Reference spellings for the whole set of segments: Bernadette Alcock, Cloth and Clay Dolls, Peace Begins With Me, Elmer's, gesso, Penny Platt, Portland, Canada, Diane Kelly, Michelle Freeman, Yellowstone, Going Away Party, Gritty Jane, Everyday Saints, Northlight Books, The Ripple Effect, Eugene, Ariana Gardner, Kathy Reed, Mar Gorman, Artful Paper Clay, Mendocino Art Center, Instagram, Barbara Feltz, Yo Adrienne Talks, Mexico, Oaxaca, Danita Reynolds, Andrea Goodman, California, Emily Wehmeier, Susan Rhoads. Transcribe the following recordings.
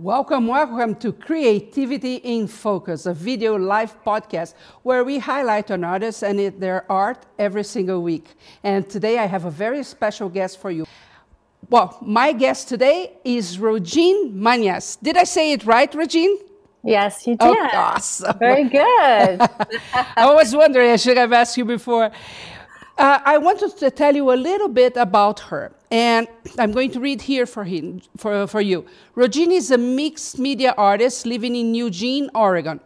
Welcome to Creativity in Focus, a video live podcast where we highlight an artist and their art every single week. And today I have a very special guest for you. Well, my guest today is Rogene Manas. Did I say it right, Rogene? Yes, you did. Oh, awesome. Very good. I was wondering, I should have asked you before. I wanted to tell you a little bit about her, and I'm going to read here for you. Rogene is a mixed media artist living in Eugene, Oregon.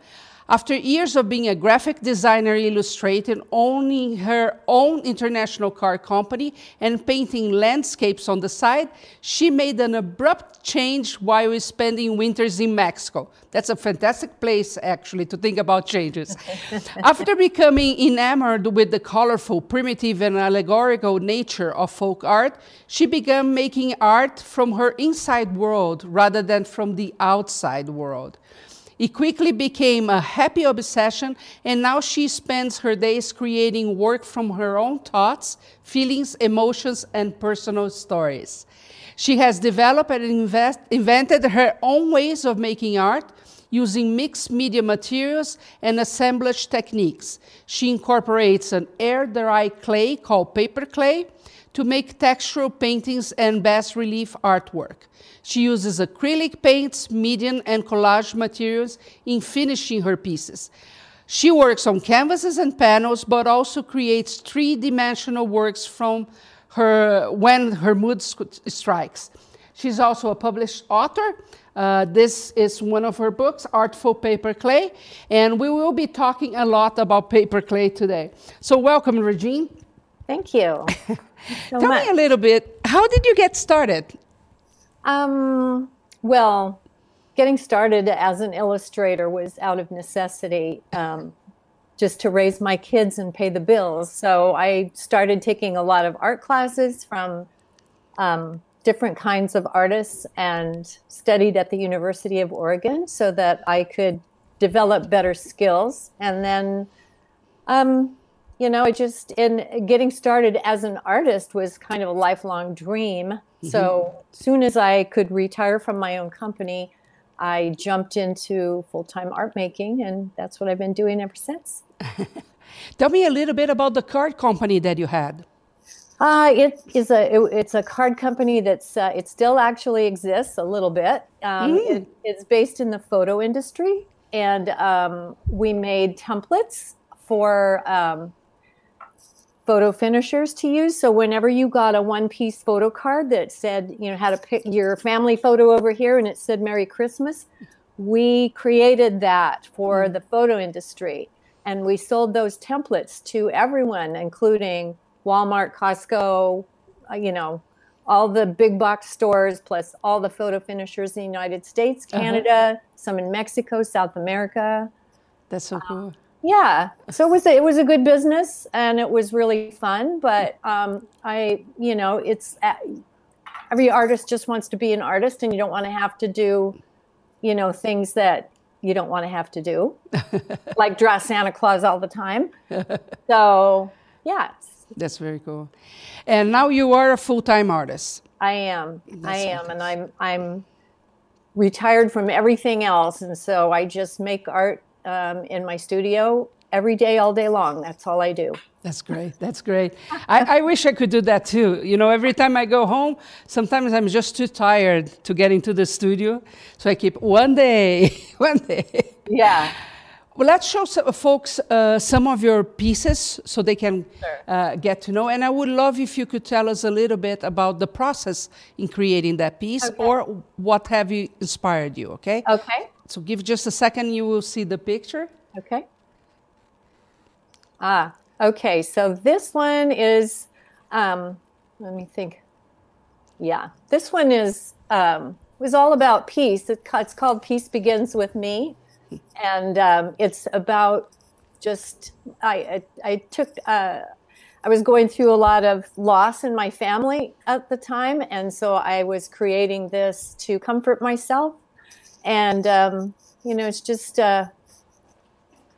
After years of being a graphic designer, illustrator, owning her own international car company, and painting landscapes on the side, she made an abrupt change while spending winters in Mexico. That's a fantastic place, actually, to think about changes. After becoming enamored with the colorful, primitive, and allegorical nature of folk art, she began making art from her inside world rather than from the outside world. It quickly became a happy obsession, and now she spends her days creating work from her own thoughts, feelings, emotions, and personal stories. She has developed and invented her own ways of making art using mixed media materials and assemblage techniques. She incorporates an air-dry clay called paper clay to make textural paintings and bas-relief artwork. She uses acrylic paints, medium, and collage materials in finishing her pieces. She works on canvases and panels, but also creates three-dimensional works from her when her mood strikes. She's also a published author. This is one of her books, Artful Paper Clay, and we will be talking a lot about paper clay today. So welcome, Rogene. Thank you. Tell me a little bit, how did you get started? Well, getting started as an illustrator was out of necessity, just to raise my kids and pay the bills. So I started taking a lot of art classes from different kinds of artists and studied at the University of Oregon so that I could develop better skills. And then, in getting started as an artist was kind of a lifelong dream. Mm-hmm. So as soon as I could retire from my own company, I jumped into full-time art making, and that's what I've been doing ever since. Tell me a little bit about the card company that you had. It's a card company that's it still actually exists a little bit. It's based in the photo industry, and we made templates for photo finishers to use. So whenever you got a one-piece photo card that said, had a pick your family photo over here and it said Merry Christmas, we created that for the photo industry. And we sold those templates to everyone, including Walmart, Costco, all the big box stores, plus all the photo finishers in the United States, Canada, some in Mexico, South America. That's so cool. Yeah, so it was a good business, and it was really fun. But every artist just wants to be an artist, and you don't want to have to do, things that you don't want to have to do, like draw Santa Claus all the time. So yeah, that's very cool. And now you are a full-time artist. I am, and I'm retired from everything else, and so I just make art. In my studio every day, all day long. That's all I do. That's great. That's great. I wish I could do that too. Every time I go home, sometimes I'm just too tired to get into the studio. So I keep one day. Yeah. Well, let's show folks some of your pieces so they can get to know. And I would love if you could tell us a little bit about the process in creating that piece or what have you inspired you, okay? Okay. So give just a second, you will see the picture. Okay. Okay. So this one is, let me think. Yeah, this one is was all about peace. It's called Peace Begins With Me. And it's about just, I was going through a lot of loss in my family at the time. And so I was creating this to comfort myself. And, it's just,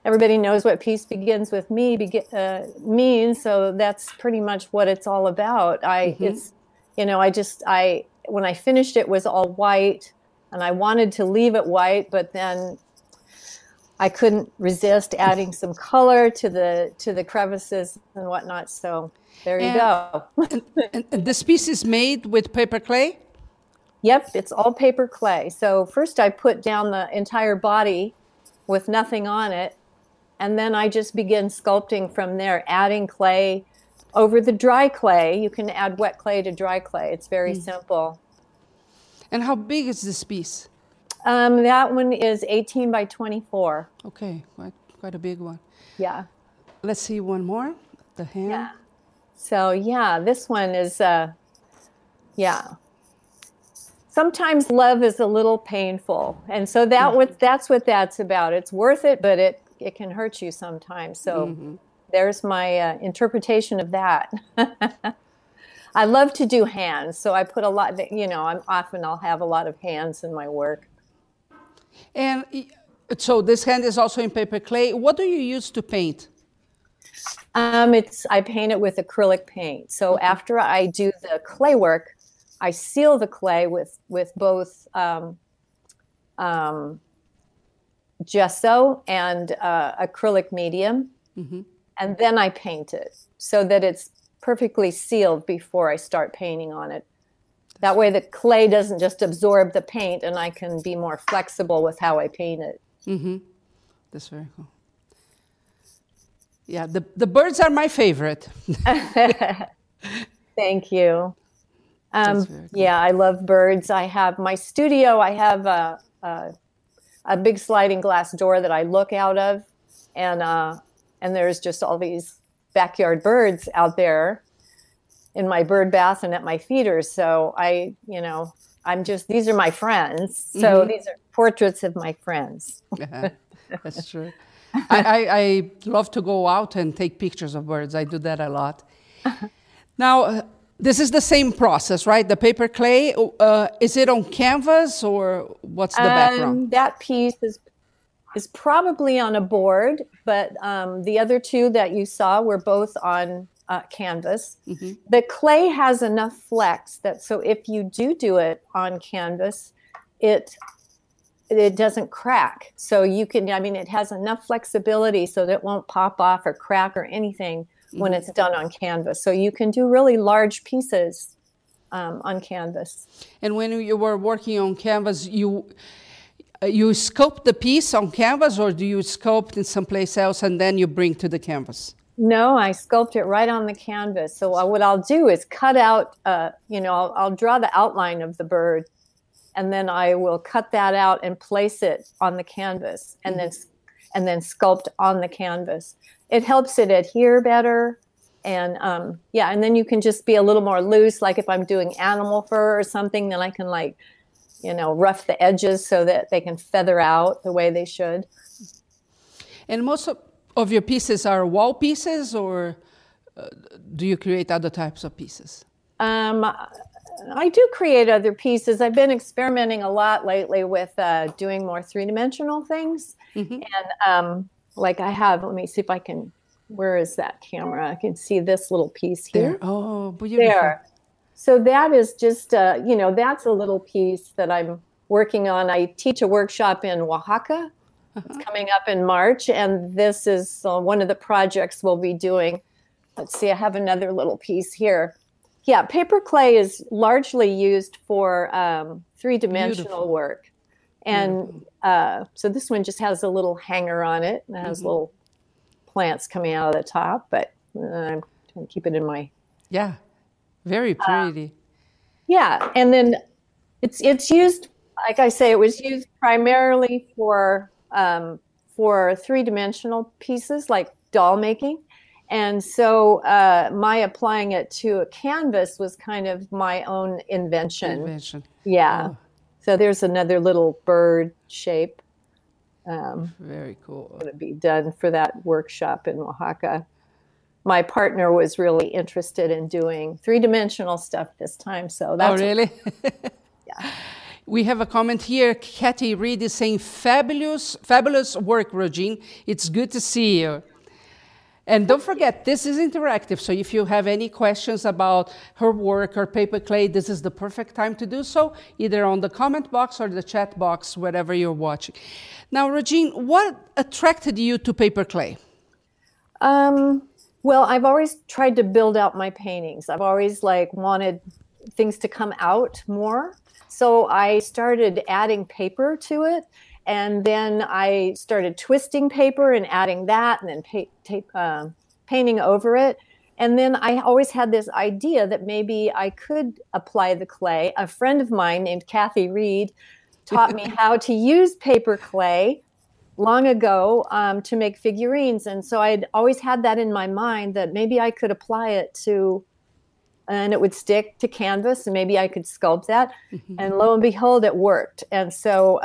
everybody knows what Peace Begins With Me means. So that's pretty much what it's all about. When I finished, it was all white And I wanted to leave it white, but then I couldn't resist adding some color to the crevices and whatnot. So there you go. And this piece is made with paper clay? Yep, it's all paper clay. So first I put down the entire body with nothing on it, and then I just begin sculpting from there, adding clay over the dry clay. You can add wet clay to dry clay. It's very simple. And how big is this piece? That one is 18 by 24. Okay, quite a big one. Yeah. Let's see one more, the hand. Yeah. So yeah, this one is, yeah. Sometimes love is a little painful. And so that's what that's about. It's worth it, but it can hurt you sometimes. So there's my interpretation of that. I love to do hands, so I put a lot, I'll have a lot of hands in my work. And so this hand is also in paper clay. What do you use to paint? I paint it with acrylic paint. So after I do the clay work, I seal the clay with both gesso and acrylic medium, and then I paint it so that it's perfectly sealed before I start painting on it. That way the clay doesn't just absorb the paint, and I can be more flexible with how I paint it. That's very cool. Yeah, the birds are my favorite. Thank you. Cool. Yeah, I love birds. I have my studio. I have a big sliding glass door that I look out of, and there's just all these backyard birds out there in my bird bath and at my feeders. So these are my friends. So these are portraits of my friends. Yeah, that's true. I love to go out and take pictures of birds. I do that a lot. Now, this is the same process, right? The paper clay, is it on canvas or what's the background? That piece is probably on a board, but the other two that you saw were both on canvas. The clay has enough flex that, so if you do it on canvas, it doesn't crack. So you can, it has enough flexibility so that it won't pop off or crack or anything when it's done on canvas. So you can do really large pieces on canvas. And when you were working on canvas, you sculpt the piece on canvas, or do you sculpt in someplace else and then you bring to the canvas? No, I sculpt it right on the canvas. So what I'll do is cut out, I'll draw the outline of the bird, and then I will cut that out and place it on the canvas, and then sculpt on the canvas. It helps it adhere better. And and then you can just be a little more loose. Like if I'm doing animal fur or something, then I can rough the edges so that they can feather out the way they should. And most of your pieces are wall pieces, or do you create other types of pieces? I do create other pieces. I've been experimenting a lot lately with doing more three-dimensional things. And I have, let me see if I can, where is that camera? I can see this little piece here. There. Oh, beautiful. There. So that is just, that's a little piece that I'm working on. I teach a workshop in Oaxaca. It's coming up in March, and this is one of the projects we'll be doing. Let's see, I have another little piece here. Yeah, paper clay is largely used for three-dimensional work. And so this one just has a little hanger on it, and it has little plants coming out of the top, but I'm trying to keep it in my... Yeah. Very pretty. And then it's used, like I say, it was used primarily for three-dimensional pieces like doll making. And so my applying it to a canvas was kind of my own invention. Yeah. Oh. So there's another little bird shape. Very cool. Going to be done for that workshop in Oaxaca. My partner was really interested in doing three-dimensional stuff this time. So that's... Oh, really? Yeah. We have a comment here. Kathy Reed is saying, fabulous work, Rogene. It's good to see you. And don't forget, this is interactive, so if you have any questions about her work or paper clay, this is the perfect time to do so, either on the comment box or the chat box, wherever you're watching. Now, Rogene, what attracted you to paper clay? Well, I've always tried to build out my paintings. I've always wanted things to come out more. So I started adding paper to it. And then I started twisting paper and adding that, and then painting over it. And then I always had this idea that maybe I could apply the clay. A friend of mine named Kathy Reed taught me how to use paper clay long ago to make figurines. And so I'd always had that in my mind that maybe I could apply it to, and it would stick to canvas, and maybe I could sculpt that. Mm-hmm. And lo and behold, it worked. And so...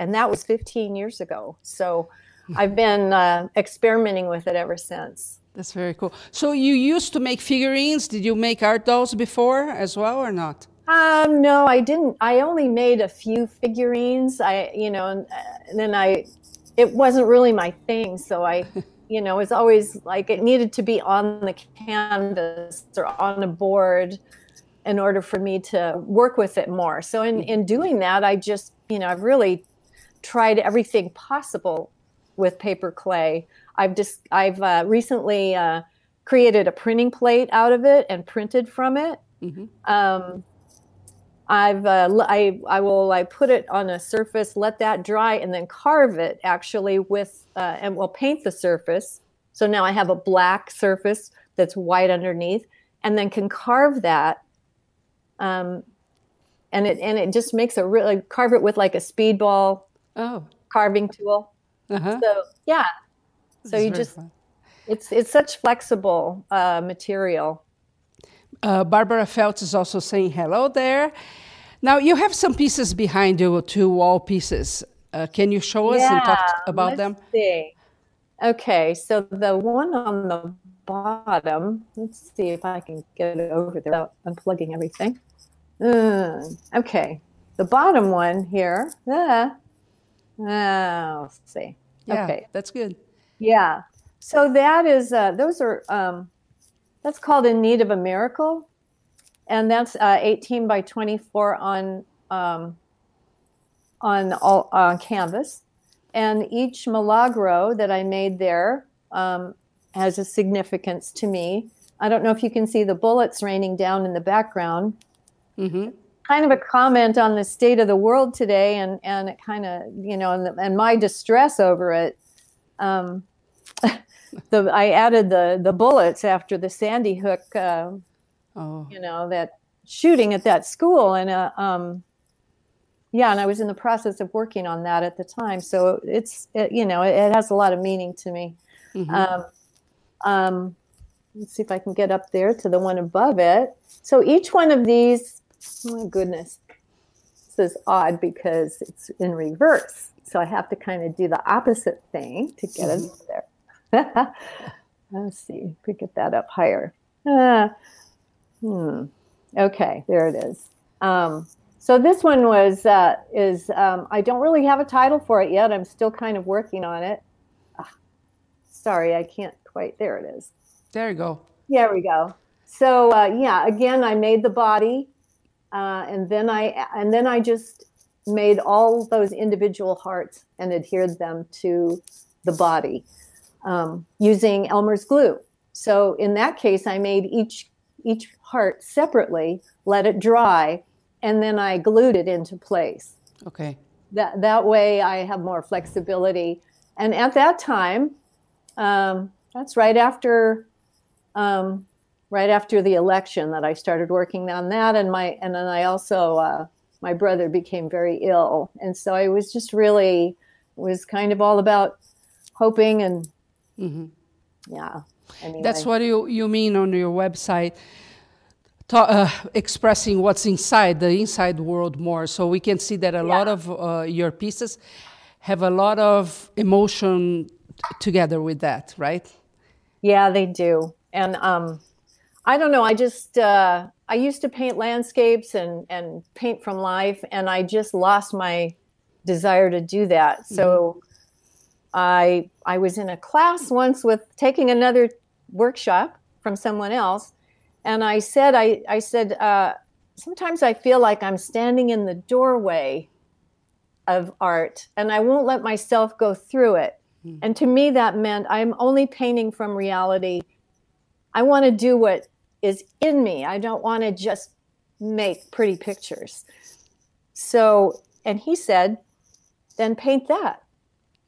and that was 15 years ago. So I've been experimenting with it ever since. That's very cool. So you used to make figurines. Did you make art dolls before as well or not? No, I didn't. I only made a few figurines. It wasn't really my thing. So it's always it needed to be on the canvas or on a board in order for me to work with it more. So in doing that, I just, I've really tried everything possible with paper clay. I've recently created a printing plate out of it and printed from it. Mm-hmm. I put it on a surface, let that dry, and then carve it actually with and we'll paint the surface. So now I have a black surface that's white underneath, and then can carve that. And it just makes a really carve it with a speedball. Oh. Carving tool. Uh-huh. So yeah, so you just fun. It's such flexible material. Barbara Feltz is also saying hello there. Now you have some pieces behind you, 2 wall pieces. Can you show us and talk about them? See. Okay, so the one on the bottom. Let's see if I can get it over there without unplugging everything. Okay, the bottom one here. Let's see. Yeah, okay, that's good. Yeah. So that is that's called In Need of a Miracle, and that's 18 by 24 on canvas, and each milagro that I made there has a significance to me. I don't know if you can see the bullets raining down in the background. Mm-hmm. Kind of a comment on the state of the world today, and it kind of and my distress over it. I added the bullets after the Sandy Hook, that shooting at that school, and and I was in the process of working on that at the time, so it has a lot of meaning to me. Mm-hmm. Let's see if I can get up there to the one above it. So each one of these. Oh my goodness, this is odd because it's in reverse. So I have to kind of do the opposite thing to get it over there. Let's see if we get that up higher. Okay, there it is. So this one was I don't really have a title for it yet. I'm still kind of working on it. Sorry, I can't quite. There it is. There you go. There we go. So again, I made the body. And then I just made all those individual hearts and adhered them to the body using Elmer's glue. So in that case, I made each heart separately, let it dry, and then I glued it into place. Okay. That way I have more flexibility. And at that time, that's right after the election that I started working on that, and then I also my brother became very ill, and so I was just really kind of all about hoping and Anyway. That's what you mean on your website, expressing what's inside the inside world more, so we can see that a lot of your pieces have a lot of emotion together with that, right? Yeah, they do, and. I don't know. I just I used to paint landscapes and paint from life, and I just lost my desire to do that. So I was in a class once with taking another workshop from someone else, and I said, sometimes I feel like I'm standing in the doorway of art and I won't let myself go through it. Mm. And to me, that meant I'm only painting from reality. I want to do what is in me. I don't want to just make pretty pictures. So, and he said, then paint that.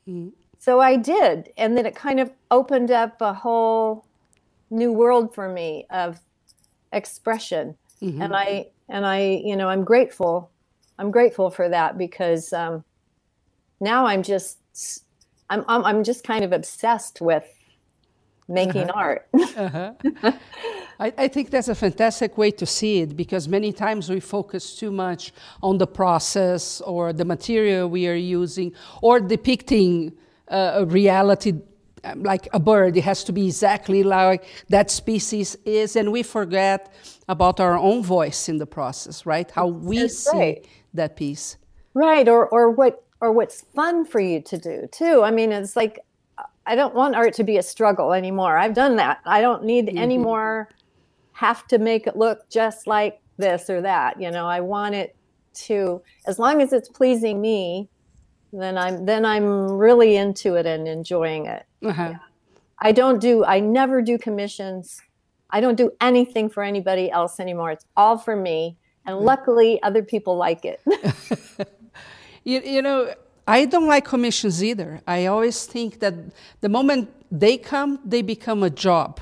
Mm. So I did. And then it kind of opened up a whole new world for me of expression. Mm-hmm. And I, you know, I'm grateful for that, because now I'm just kind of obsessed with making art. Uh-huh. I think that's a fantastic way to see it, because many times we focus too much on the process or the material we are using or depicting a reality. Like a bird, it has to be exactly like that species is, and we forget about our own voice in the process, right? How we see that piece, right? Or what's fun for you to do too. I mean, it's like I don't want art to be a struggle anymore. I've done that. I don't need any more. Have to make it look just like this or that. You know, I want it to, as long as it's pleasing me. Then I'm really into it and enjoying it. Uh-huh. Yeah. I never do commissions. I don't do anything for anybody else anymore. It's all for me. And luckily, other people like it. You know, I don't like commissions either. I always think that the moment they come, they become a job.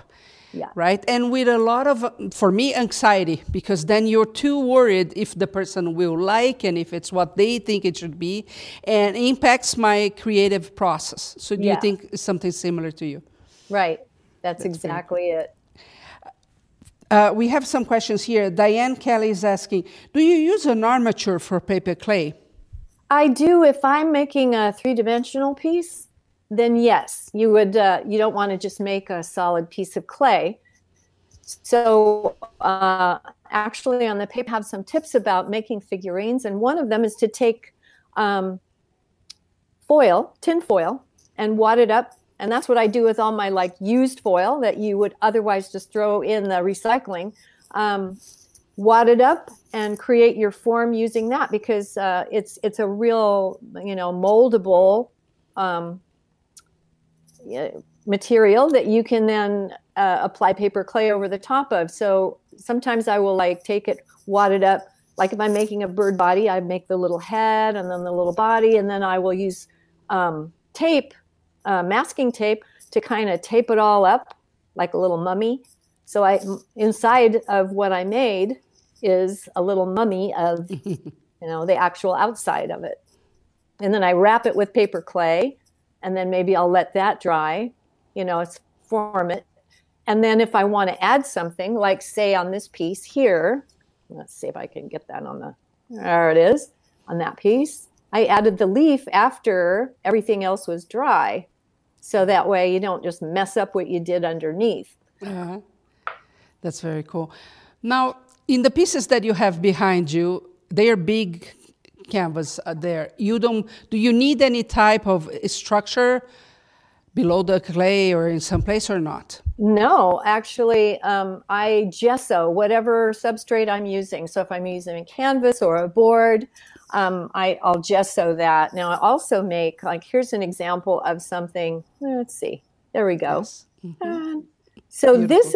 Yeah. Right? And with a lot of, for me, anxiety, because then you're too worried if the person will like and if it's what they think it should be, and impacts my creative process. So do you think something similar to you? Right. That's exactly it. We have some questions here. Diane Kelly is asking, do you use an armature for paper clay? I do. If I'm making a three-dimensional piece, then yes, you would. You don't want to just make a solid piece of clay. So actually on the paper I have some tips about making figurines. And one of them is to take tin foil, and wad it up. And that's what I do with all my used foil that you would otherwise just throw in the recycling. Wad it up and create your form using that, because it's a real, moldable material that you can then apply paper clay over the top of. So sometimes I will take it, wad it up. Like if I'm making a bird body, I make the little head and then the little body, and then I will use masking tape to kind of tape it all up like a little mummy. So inside of what I made is a little mummy of, the actual outside of it. And then I wrap it with paper clay, and then maybe I'll let that dry, form it. And then if I want to add something, like say on this piece here, let's see if I can get that there it is, on that piece. I added the leaf after everything else was dry. So that way you don't just mess up what you did underneath. Uh-huh. That's very cool. Now, in the pieces that you have behind you, they are big canvas there. Do you need any type of structure below the clay or in some place or not? No, actually, I gesso whatever substrate I'm using. So if I'm using a canvas or a board, I'll gesso that. Now I also make, here's an example of something. Let's see. There we go. Yes. Mm-hmm. So beautiful.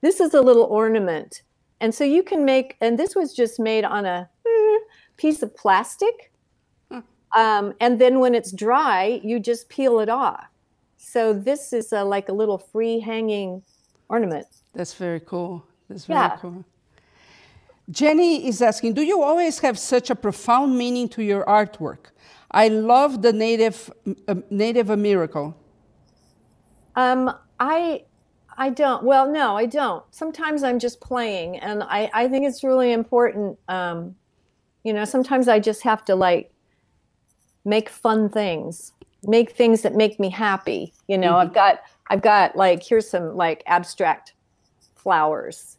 This is a little ornament. And so you can make, and this was just made on a piece of plastic, and then when it's dry, you just peel it off. So this is a little free hanging ornament. That's very cool. That's very cool. Jenny is asking, do you always have such a profound meaning to your artwork? I love the native miracle. I don't. Well, no, I don't. Sometimes I'm just playing, and I think it's really important. Sometimes I just have to make fun things, make things that make me happy. Mm-hmm. I've got here's some abstract flowers,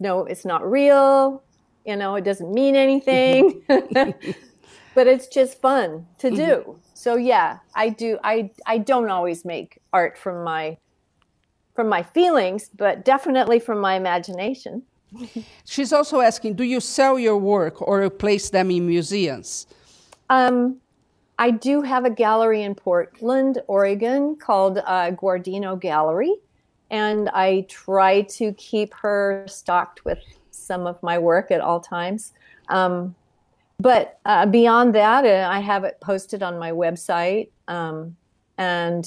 it's not real, it doesn't mean anything. But it's just fun to do. Mm-hmm. So yeah, I do. I don't always make art from my feelings, but definitely from my imagination. She's also asking, do you sell your work or place them in museums? I do have a gallery in Portland, Oregon called Guardino Gallery. And I try to keep her stocked with some of my work at all times. But beyond that, I have it posted on my website. And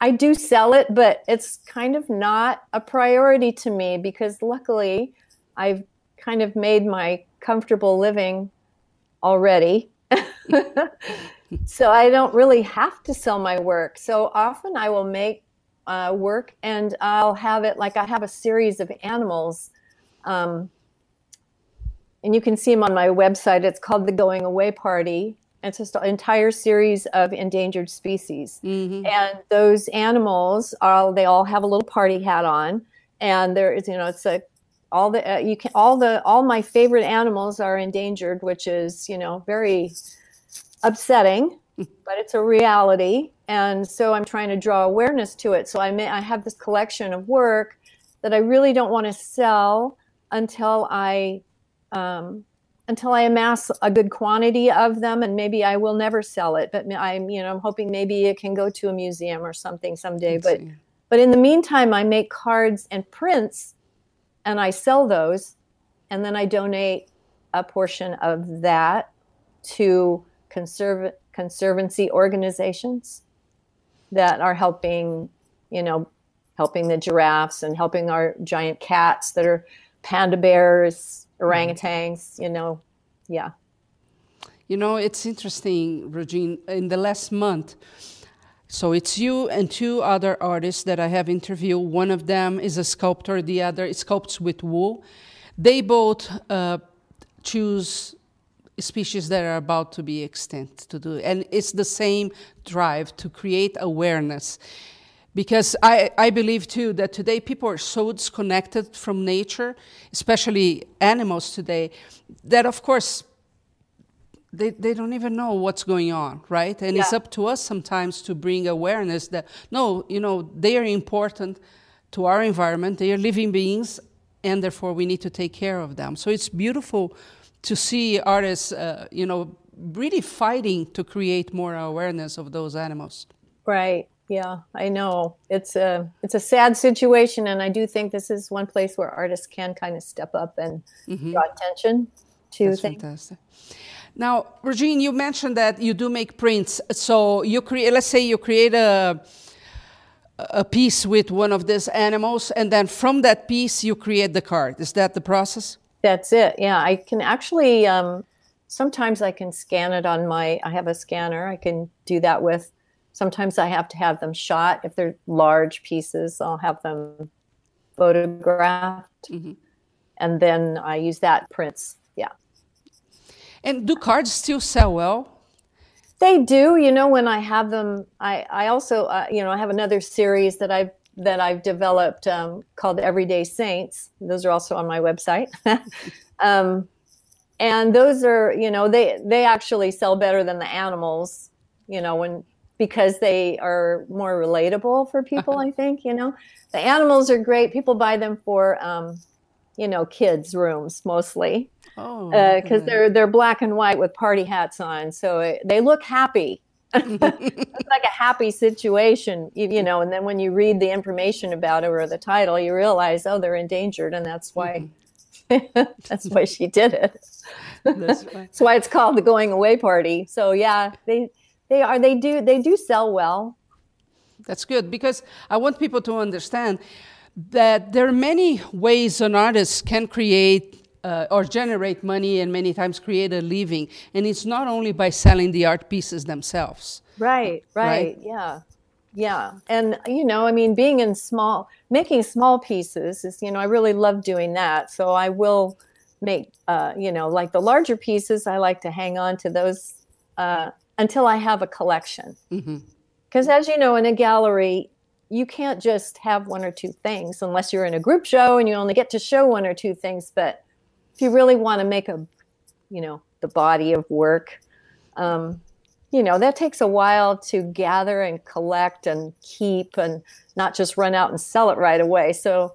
I do sell it, but it's kind of not a priority to me because luckily I've kind of made my comfortable living already. So I don't really have to sell my work. So often I will make work and I'll have it like I have a series of animals. And you can see them on my website. It's called the Going Away Party. It's just an entire series of endangered species. Mm-hmm. And those animals they all have a little party hat on. And there is, it's like all my favorite animals are endangered, which is, very upsetting, but it's a reality. And so I'm trying to draw awareness to it. So I have this collection of work that I really don't want to sell until I amass a good quantity of them, and maybe I will never sell it. But I'm hoping maybe it can go to a museum or something someday. But in the meantime, I make cards and prints, and I sell those, and then I donate a portion of that to conservancy organizations that are helping the giraffes and helping our giant cats that are panda bears, orangutans, yeah. It's interesting, Rogene, in the last month, so it's you and two other artists that I have interviewed. One of them is a sculptor, the other sculpts with wool. They both choose species that are about to be extinct to do. And it's the same drive to create awareness. Because I believe, too, that today people are so disconnected from nature, especially animals today, that, of course, they don't even know what's going on, right? And it's up to us sometimes to bring awareness that, no, they are important to our environment. They are living beings, and therefore we need to take care of them. So it's beautiful to see artists, really fighting to create more awareness of those animals. Right. Yeah, I know. It's a sad situation, and I do think this is one place where artists can kind of step up and draw attention to things. Fantastic. Now, Rogene, you mentioned that you do make prints. So you create. Let's say you create a piece with one of these animals, and then from that piece you create the card. Is that the process? That's it. Yeah, I can actually. Sometimes I can scan it on my. I have a scanner. I can do that with. Sometimes I have to have them shot. If they're large pieces, I'll have them photographed. Mm-hmm. And then I use that prints. Yeah. And do cards still sell well? They do. When I have them, I also, I have another series that I've developed called Everyday Saints. Those are also on my website. And those are, they actually sell better than the animals, because they are more relatable for people, I think, The animals are great. People buy them for, kids' rooms mostly. Oh, because they're black and white with party hats on. So they look happy. It's like a happy situation, and then when you read the information about it or the title, you realize, oh, they're endangered. And that's why, that's why she did it. That's why it's called the Going Away Party. So yeah, They do sell well. That's good, because I want people to understand that there are many ways an artist can create or generate money and many times create a living. And it's not only by selling the art pieces themselves. Right. Yeah. And, being in making small pieces is, I really love doing that. So I will make, like the larger pieces, I like to hang on to those until I have a collection. Mm-hmm. Because as you know, in a gallery, you can't just have one or two things unless you're in a group show and you only get to show one or two things. But if you really want to make the body of work, You know, that takes a while to gather and collect and keep and not just run out and sell it right away. So,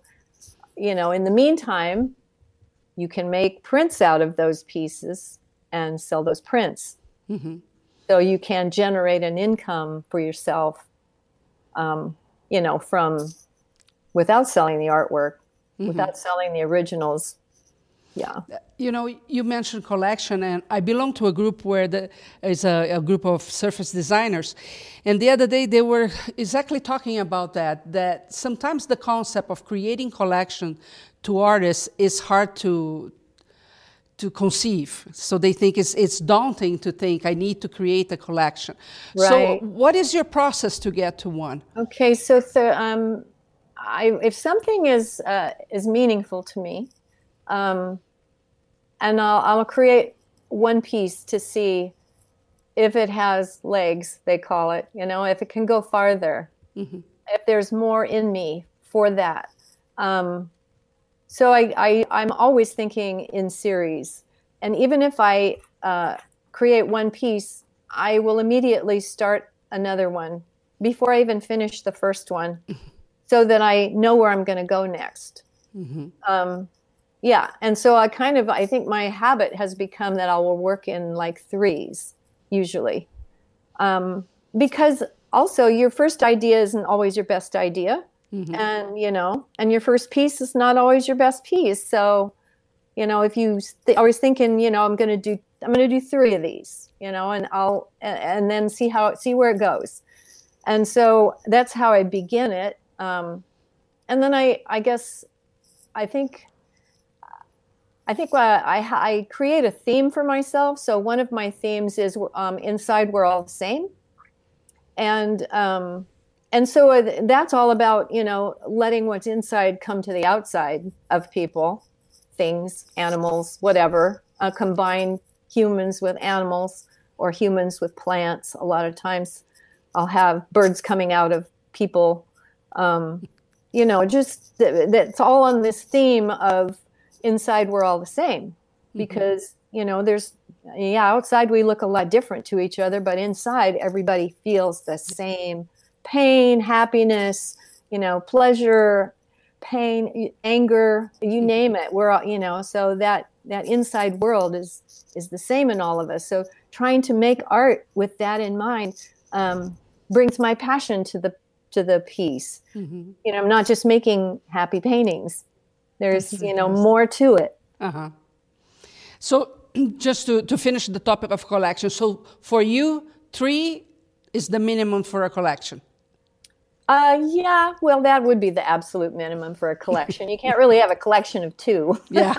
you know, in the meantime, you can make prints out of those pieces and sell those prints. Mm-hmm. So you can generate an income for yourself, you know, from without selling the artwork, mm-hmm. without selling the originals. Yeah. You know, you mentioned collection, and I belong to a group where there is a group of surface designers. And the other day they were exactly talking about that sometimes the concept of creating collection to artists is hard to conceive. So they think it's daunting to think I need to create a collection. Right. So what is your process to get to one? Okay, if something is meaningful to me, and I'll create one piece to see if it has legs, they call it, you know, if it can go farther, mm-hmm. if there's more in me for that. So I'm always thinking in series. And even if I create one piece, I will immediately start another one before I even finish the first one so that I know where I'm going to go next. Mm-hmm. Yeah. And so I think my habit has become that I will work in like threes usually. Because also your first idea isn't always your best idea. Mm-hmm. And, you know, and your first piece is not always your best piece. So, you know, if you always thinking, you know, I'm going to do three of these, you know, and then see where it goes. And so that's how I begin it. And then I create a theme for myself. So one of my themes is inside we're all the same, and so that's all about, you know, letting what's inside come to the outside of people, things, animals, whatever. Combine humans with animals or humans with plants. A lot of times, I'll have birds coming out of people. You know, just that's all on this theme of. Inside we're all the same because, mm-hmm. you know, outside we look a lot different to each other, but inside everybody feels the same pain, happiness, you know, pleasure, pain, anger, you name it. We're all, you know, so that inside world is the same in all of us. So trying to make art with that in mind brings my passion to the piece. Mm-hmm. You know, I'm not just making happy paintings. There's, you know, more to it. Uh-huh. So just to finish the topic of collection. So for you, 3 is the minimum for a collection. Yeah. Well, that would be the absolute minimum for a collection. You can't really have a collection of 2. Yeah.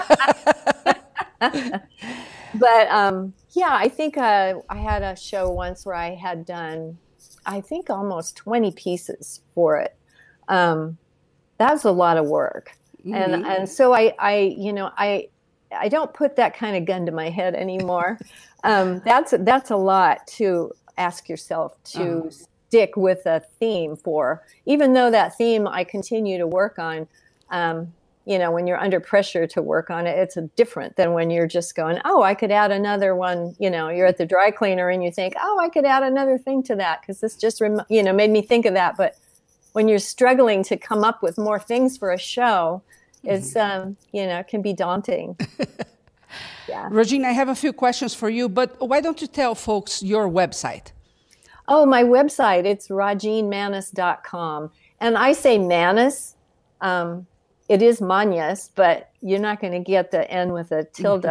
But, yeah, I think I had a show once where I had done, I think, almost 20 pieces for it. That was a lot of work. Mm-hmm. And so I don't put that kind of gun to my head anymore. That's a lot to ask yourself to stick with a theme for, even though that theme I continue to work on. You know, when you're under pressure to work on it, it's different than when you're just going, oh, I could add another one. You know, you're at the dry cleaner and you think, oh, I could add another thing to that because this just made me think of that, but. When you're struggling to come up with more things for a show, it's, you know, it can be daunting. Yeah. Rogene, I have a few questions for you, but why don't you tell folks your website? Oh, my website, it's rogenemanas.com. And I say Manas. It is Manas, but you're not going to get the N with a tilde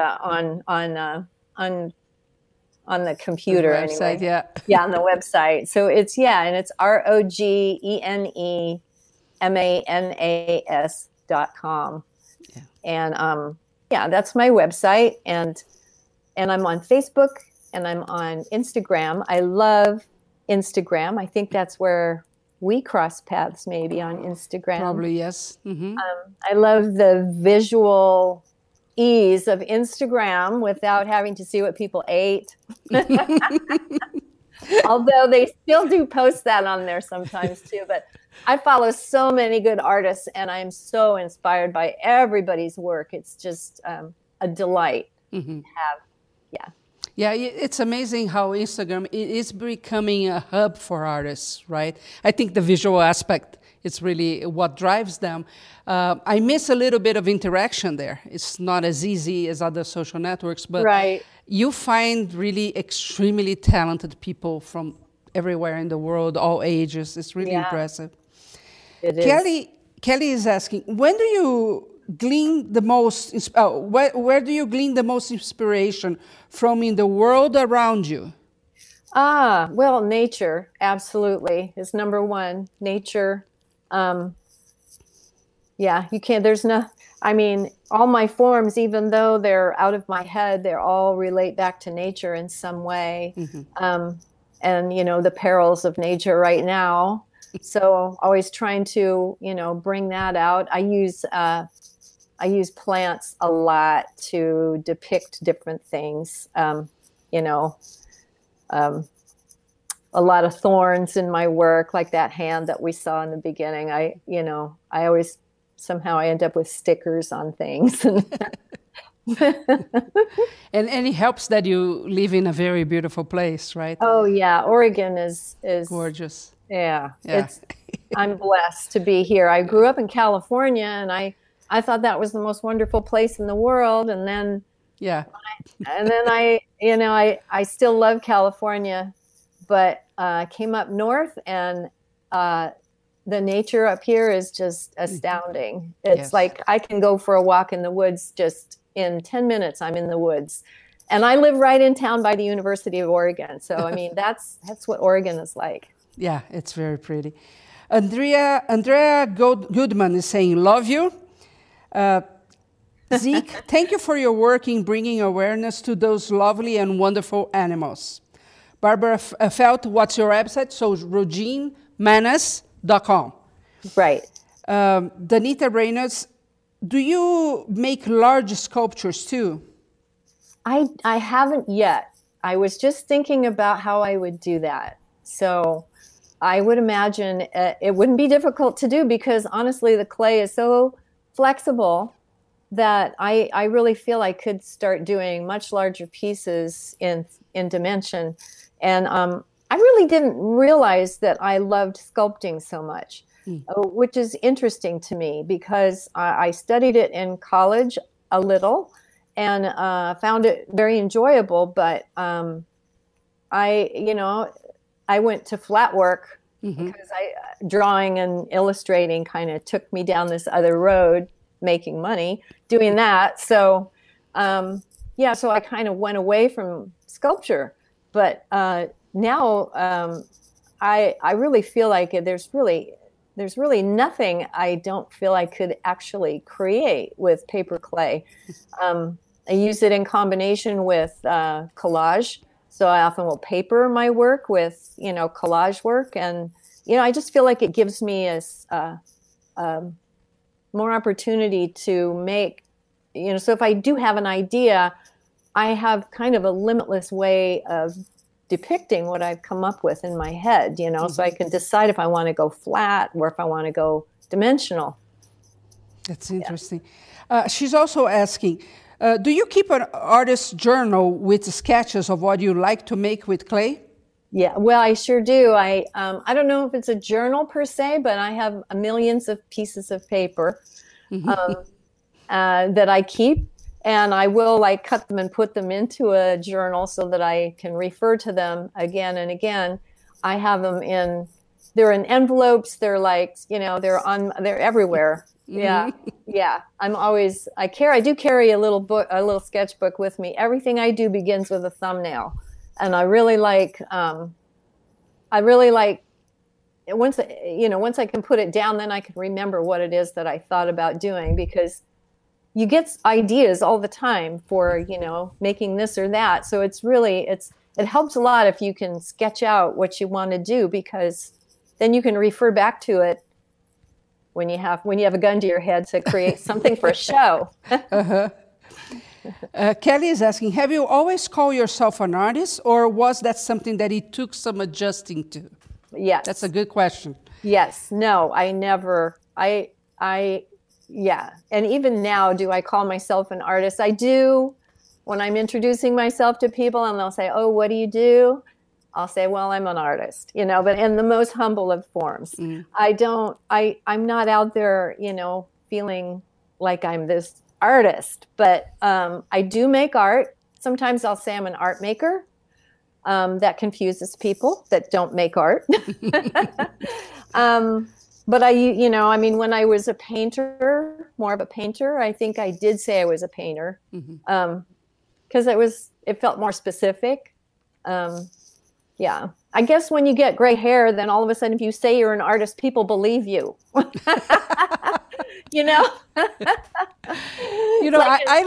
on the computer, on the website, anyway. Yeah, on the website. So it's, yeah, and it's rogenemanas.com. Yeah. And, yeah, that's my website. And I'm on Facebook and I'm on Instagram. I love Instagram. I think that's where we cross paths, maybe on Instagram. Probably, yes. Mm-hmm. I love the visual ease of Instagram without having to see what people ate. Although they still do post that on there sometimes too, but I follow so many good artists and I'm so inspired by everybody's work. It's just a delight to have. Yeah. Yeah, it's amazing how Instagram is becoming a hub for artists, right? I think the visual aspect is really what drives them. I miss a little bit of interaction there. It's not as easy as other social networks, but right. You find really extremely talented people from everywhere in the world, all ages. It's really impressive. It Kelly is asking, when do you glean the most? Where do you glean the most inspiration from in the world around you? Well, nature absolutely is number one. Nature, you can't. There's no. I mean, all my forms, even though they're out of my head, they all relate back to nature in some way. Mm-hmm. And you know the perils of nature right now. So always trying to, bring that out. I use plants a lot to depict different things. A lot of thorns in my work, like that hand that we saw in the beginning. I always somehow I end up with stickers on things. and it helps that you live in a very beautiful place, right? Oh yeah, Oregon is gorgeous. Yeah. I'm blessed to be here. I grew up in California, and I thought that was the most wonderful place in the world. And then, I still love California, but came up north, and the nature up here is just astounding. It's like I can go for a walk in the woods just in 10 minutes. I'm in the woods, and I live right in town by the University of Oregon. So I mean, that's what Oregon is like. Yeah, it's very pretty. Andrea Goodman is saying, love you. Zeke, thank you for your work in bringing awareness to those lovely and wonderful animals. Barbara Felt, what's your website? So rogenemanas.com. Right. Danita Reynolds, do you make large sculptures too? I haven't yet. I was just thinking about how I would do that. So I would imagine it wouldn't be difficult to do, because honestly, the clay is so flexible that I really feel I could start doing much larger pieces in dimension. And I really didn't realize that I loved sculpting so much, which is interesting to me, because I studied it in college a little and found it very enjoyable. But I went to flat work because drawing and illustrating kind of took me down this other road, making money doing that. So, so I kind of went away from sculpture. But now I really feel like there's really nothing I don't feel I could actually create with paper clay. I use it in combination with collage. So I often will paper my work with, collage work. And, I just feel like it gives me more opportunity to make, so if I do have an idea, I have kind of a limitless way of depicting what I've come up with in my head, so I can decide if I want to go flat or if I want to go dimensional. That's interesting. Yeah. She's also asking, do you keep an artist's journal with sketches of what you like to make with clay? Yeah, well, I sure do. I don't know if it's a journal per se, but I have millions of pieces of paper that I keep. And I will cut them and put them into a journal so that I can refer to them again and again. I have them they're in envelopes. They're they're everywhere. Yeah. Yeah. I do carry a little sketchbook with me. Everything I do begins with a thumbnail. And I really like once I can put it down, then I can remember what it is that I thought about doing, because you get ideas all the time for, making this or that. So it helps a lot if you can sketch out what you want to do, because then you can refer back to it when you have a gun to your head to create something for a show. Kelly is asking, have you always called yourself an artist, or was that something that it took some adjusting to? Yes. That's a good question. Yes. No, I never. And even now, do I call myself an artist? I do. When I'm introducing myself to people and they'll say, oh, what do you do? I'll say, well, I'm an artist, you know, but in the most humble of forms. Mm. I'm not out there, you know, feeling like I'm this artist, but I do make art. Sometimes I'll say I'm an art maker. That confuses people that don't make art. But when I was a painter, more of a painter, I think I did say I was a painter, because it felt more specific. Yeah. I guess when you get gray hair, then all of a sudden, if you say you're an artist, people believe you. You know? I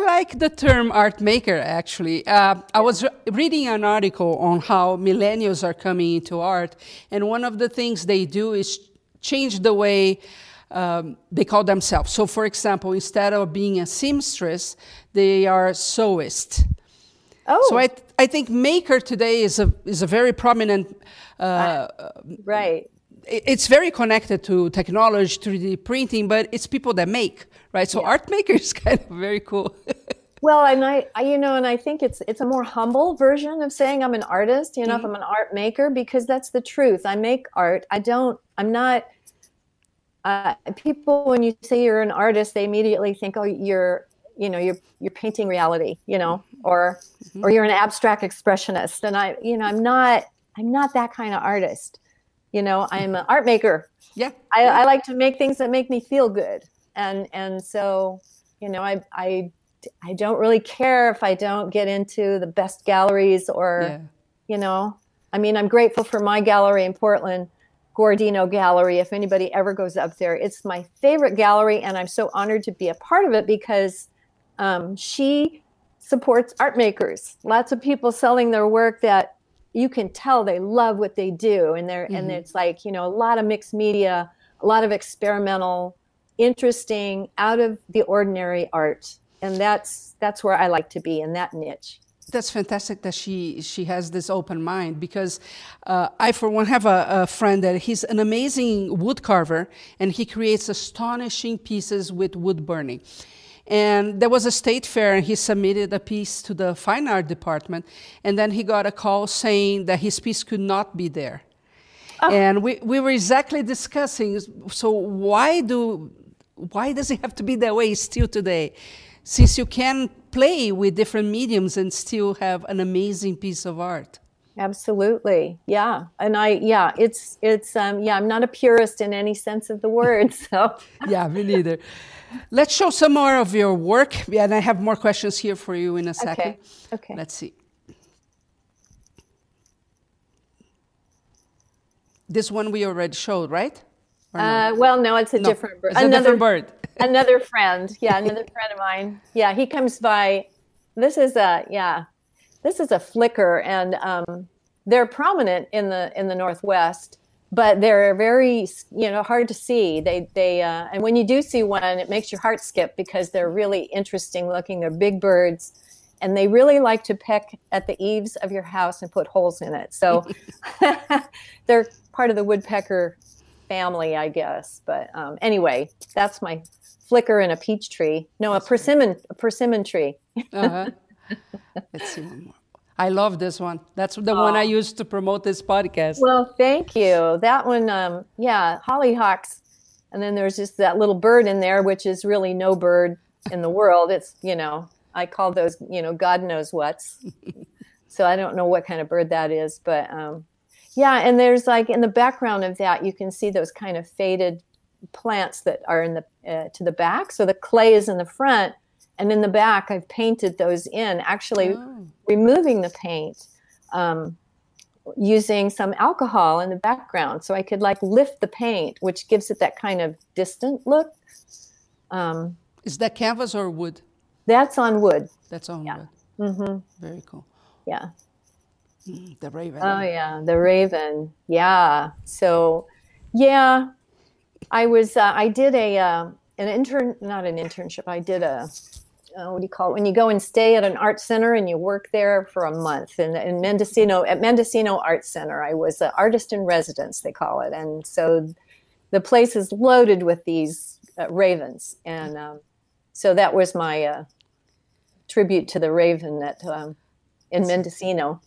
like the term art maker, actually. I was reading an article on how millennials are coming into art, and one of the things they do is change the way they call themselves. So, for example, instead of being a seamstress, they are sewist. Oh. So I think maker today is a very prominent. Right. It's very connected to technology, 3D printing, but it's people that make, right? So art maker is kind of very cool. Well, and I think it's a more humble version of saying I'm an artist, you know, if I'm an art maker, because that's the truth. I make art. People, when you say you're an artist, they immediately think, oh, you're painting reality, you know, or you're an abstract expressionist. And I'm not that kind of artist. You know, I'm an art maker. Yeah. I like to make things that make me feel good. And so, you know, I don't really care if I don't get into the best galleries I'm grateful for my gallery in Portland, Guardino Gallery. If anybody ever goes up there, it's my favorite gallery. And I'm so honored to be a part of it because she supports art makers. Lots of people selling their work that you can tell they love what they do. And and it's like, you know, a lot of mixed media, a lot of experimental, interesting, out of the ordinary art. And that's where I like to be, in that niche. That's fantastic that she has this open mind, because I, for one, have a friend that he's an amazing wood carver, and he creates astonishing pieces with wood burning. And there was a state fair, and he submitted a piece to the fine art department, and then he got a call saying that his piece could not be there. Oh. And we were exactly discussing, so why does it have to be that way still today? Since you can play with different mediums and still have an amazing piece of art. Absolutely. Yeah. And I'm not a purist in any sense of the word. So yeah, me neither. Let's show some more of your work. Yeah, and I have more questions here for you in a second. Okay. Let's see. This one we already showed, right? No? Well, no, it's different bird. It's a different bird. Another friend. Yeah, another friend of mine. Yeah, he comes by. This is a flicker, and they're prominent in the Northwest, but they're very, you know, hard to see. They and when you do see one, it makes your heart skip because they're really interesting looking. They're big birds, and they really like to peck at the eaves of your house and put holes in it. So they're part of the woodpecker family, I guess. But anyway, that's my flicker in a peach tree. No, a persimmon tree. Uh-huh. Let's see one more. I love this one. That's the one I used to promote this podcast. Well, thank you. That one, hollyhocks. And then there's just that little bird in there, which is really no bird in the world. It's, you know, I call those, you know, God knows what's. So I don't know what kind of bird that is, but yeah. And there's like in the background of that, you can see those kind of faded plants that are in the to the back. So the clay is in the front. And in the back, I've painted those in, removing the paint, using some alcohol in the background. So I could like lift the paint, which gives it that kind of distant look. Is that canvas or wood? That's on wood. Wood. Mm-hmm. Very cool. Yeah. The raven. Oh, yeah. The raven. Yeah. So, yeah, what do you call it? When you go and stay at an art center and you work there for a month in Mendocino, at Mendocino Art Center, I was an artist in residence, they call it. And so the place is loaded with these ravens. And so that was my tribute to the raven that in Mendocino.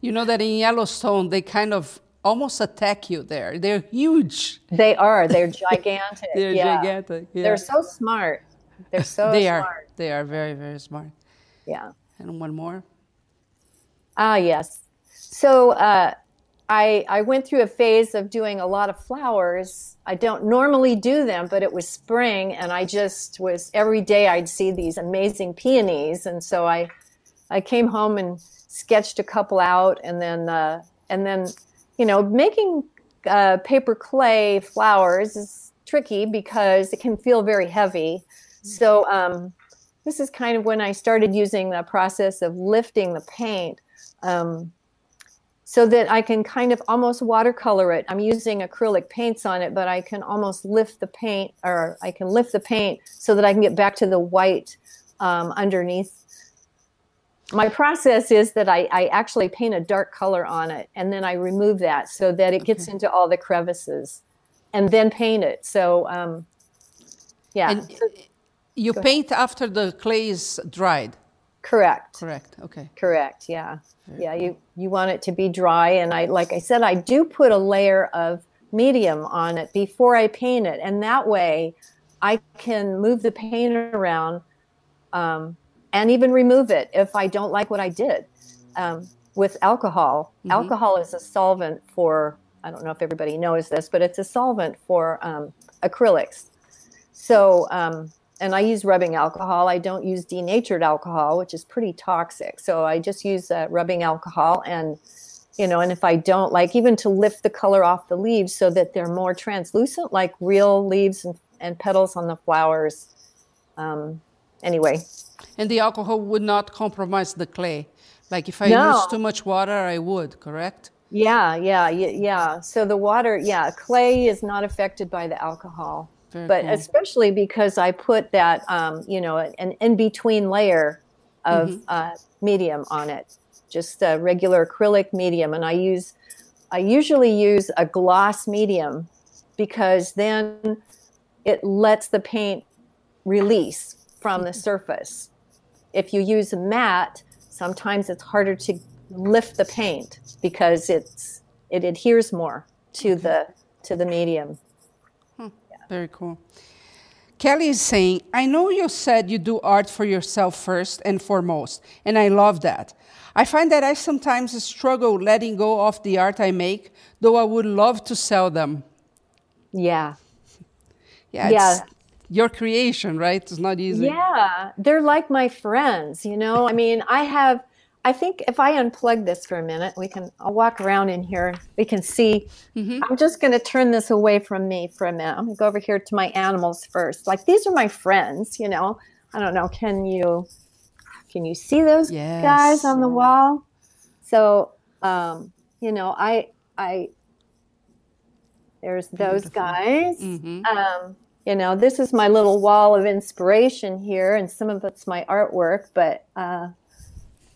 You know that in Yellowstone, they kind of almost attack you there. They're huge. They are. They're gigantic. They're gigantic. Yeah. They're so smart. They're so smart. They are very, very smart. Yeah. And one more. Ah, yes. So I went through a phase of doing a lot of flowers. I don't normally do them, but it was spring, and I just was, every day I'd see these amazing peonies. And so I came home and sketched a couple out, and then you know, making paper clay flowers is tricky because it can feel very heavy. So this is kind of when I started using the process of lifting the paint so that I can kind of almost watercolor it. I'm using acrylic paints on it, but I can almost lift the paint, or I can lift the paint so that I can get back to the white underneath. My process is that I actually paint a dark color on it, and then I remove that so that it gets into all the crevices, and then paint it. So, yeah. And you paint after the clay is dried? Correct. Correct, okay. Correct, yeah. Yeah, you want it to be dry, and like I said, I do put a layer of medium on it before I paint it, and that way I can move the paint around, and even remove it if I don't like what I did. With alcohol. Mm-hmm. Alcohol is a solvent for, I don't know if everybody knows this, but it's a solvent for acrylics. So, and I use rubbing alcohol. I don't use denatured alcohol, which is pretty toxic. So I just use rubbing alcohol, and, you know, and if I don't like, even to lift the color off the leaves so that they're more translucent, like real leaves and petals on the flowers. Anyway. And the alcohol would not compromise the clay. Like if I use too much water, I would, correct? Yeah. So the water, clay is not affected by the alcohol. Very cool. Especially because I put that, you know, an in-between layer of medium on it, just a regular acrylic medium. And I usually use a gloss medium, because then it lets the paint release from the surface. If you use a matte, sometimes it's harder to lift the paint because it adheres more to the medium. Yeah. Very cool. Kelly is saying, I know you said you do art for yourself first and foremost, and I love that. I find that I sometimes struggle letting go of the art I make, though I would love to sell them. Yeah. Yeah. Your creation, right? It's not easy. Yeah, they're like my friends, you know? I mean, I think if I unplug this for a minute, I'll walk around in here. We can see. Mm-hmm. I'm just going to turn this away from me for a minute. I'm going to go over here to my animals first. Like, these are my friends, you know? I don't know. Can you see those guys on the wall? So, you know, I there's those guys. Mm-hmm. You know, this is my little wall of inspiration here, and some of it's my artwork, but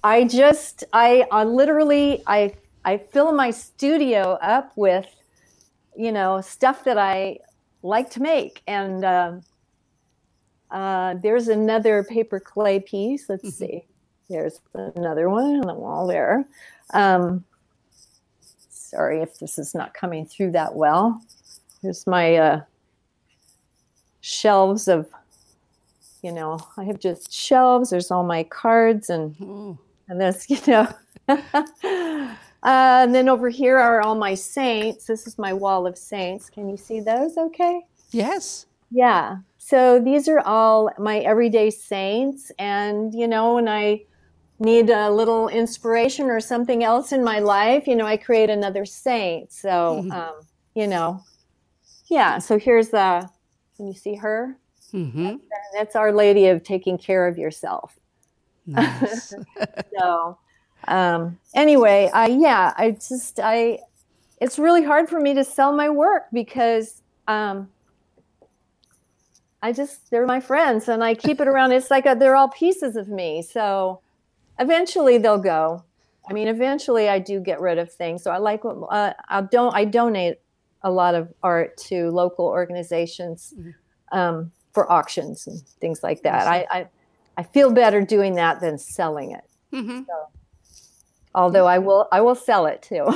I fill my studio up with, you know, stuff that I like to make. And there's another paper clay piece. Let's see. There's another one on the wall there. Sorry if this is not coming through that well. Here's my... shelves of, you know, I have just shelves. There's all my cards and this, you know. And then over here are all my saints. This is my wall of saints. Can you see those okay? Yes. Yeah. So these are all my everyday saints. And, you know, when I need a little inspiration or something else in my life, you know, I create another saint. So, you know, yeah. So here's the... Can you see her? Mm-hmm. That's Our Lady of Taking Care of Yourself. Nice. So, anyway, it's really hard for me to sell my work because they're my friends, and I keep it around. It's like they're all pieces of me. So eventually they'll go. I mean, eventually I do get rid of things. So I like what I donate a lot of art to local organizations for auctions and things like that. I, I I feel better doing that than selling it. Mm-hmm. So, although I will sell it too.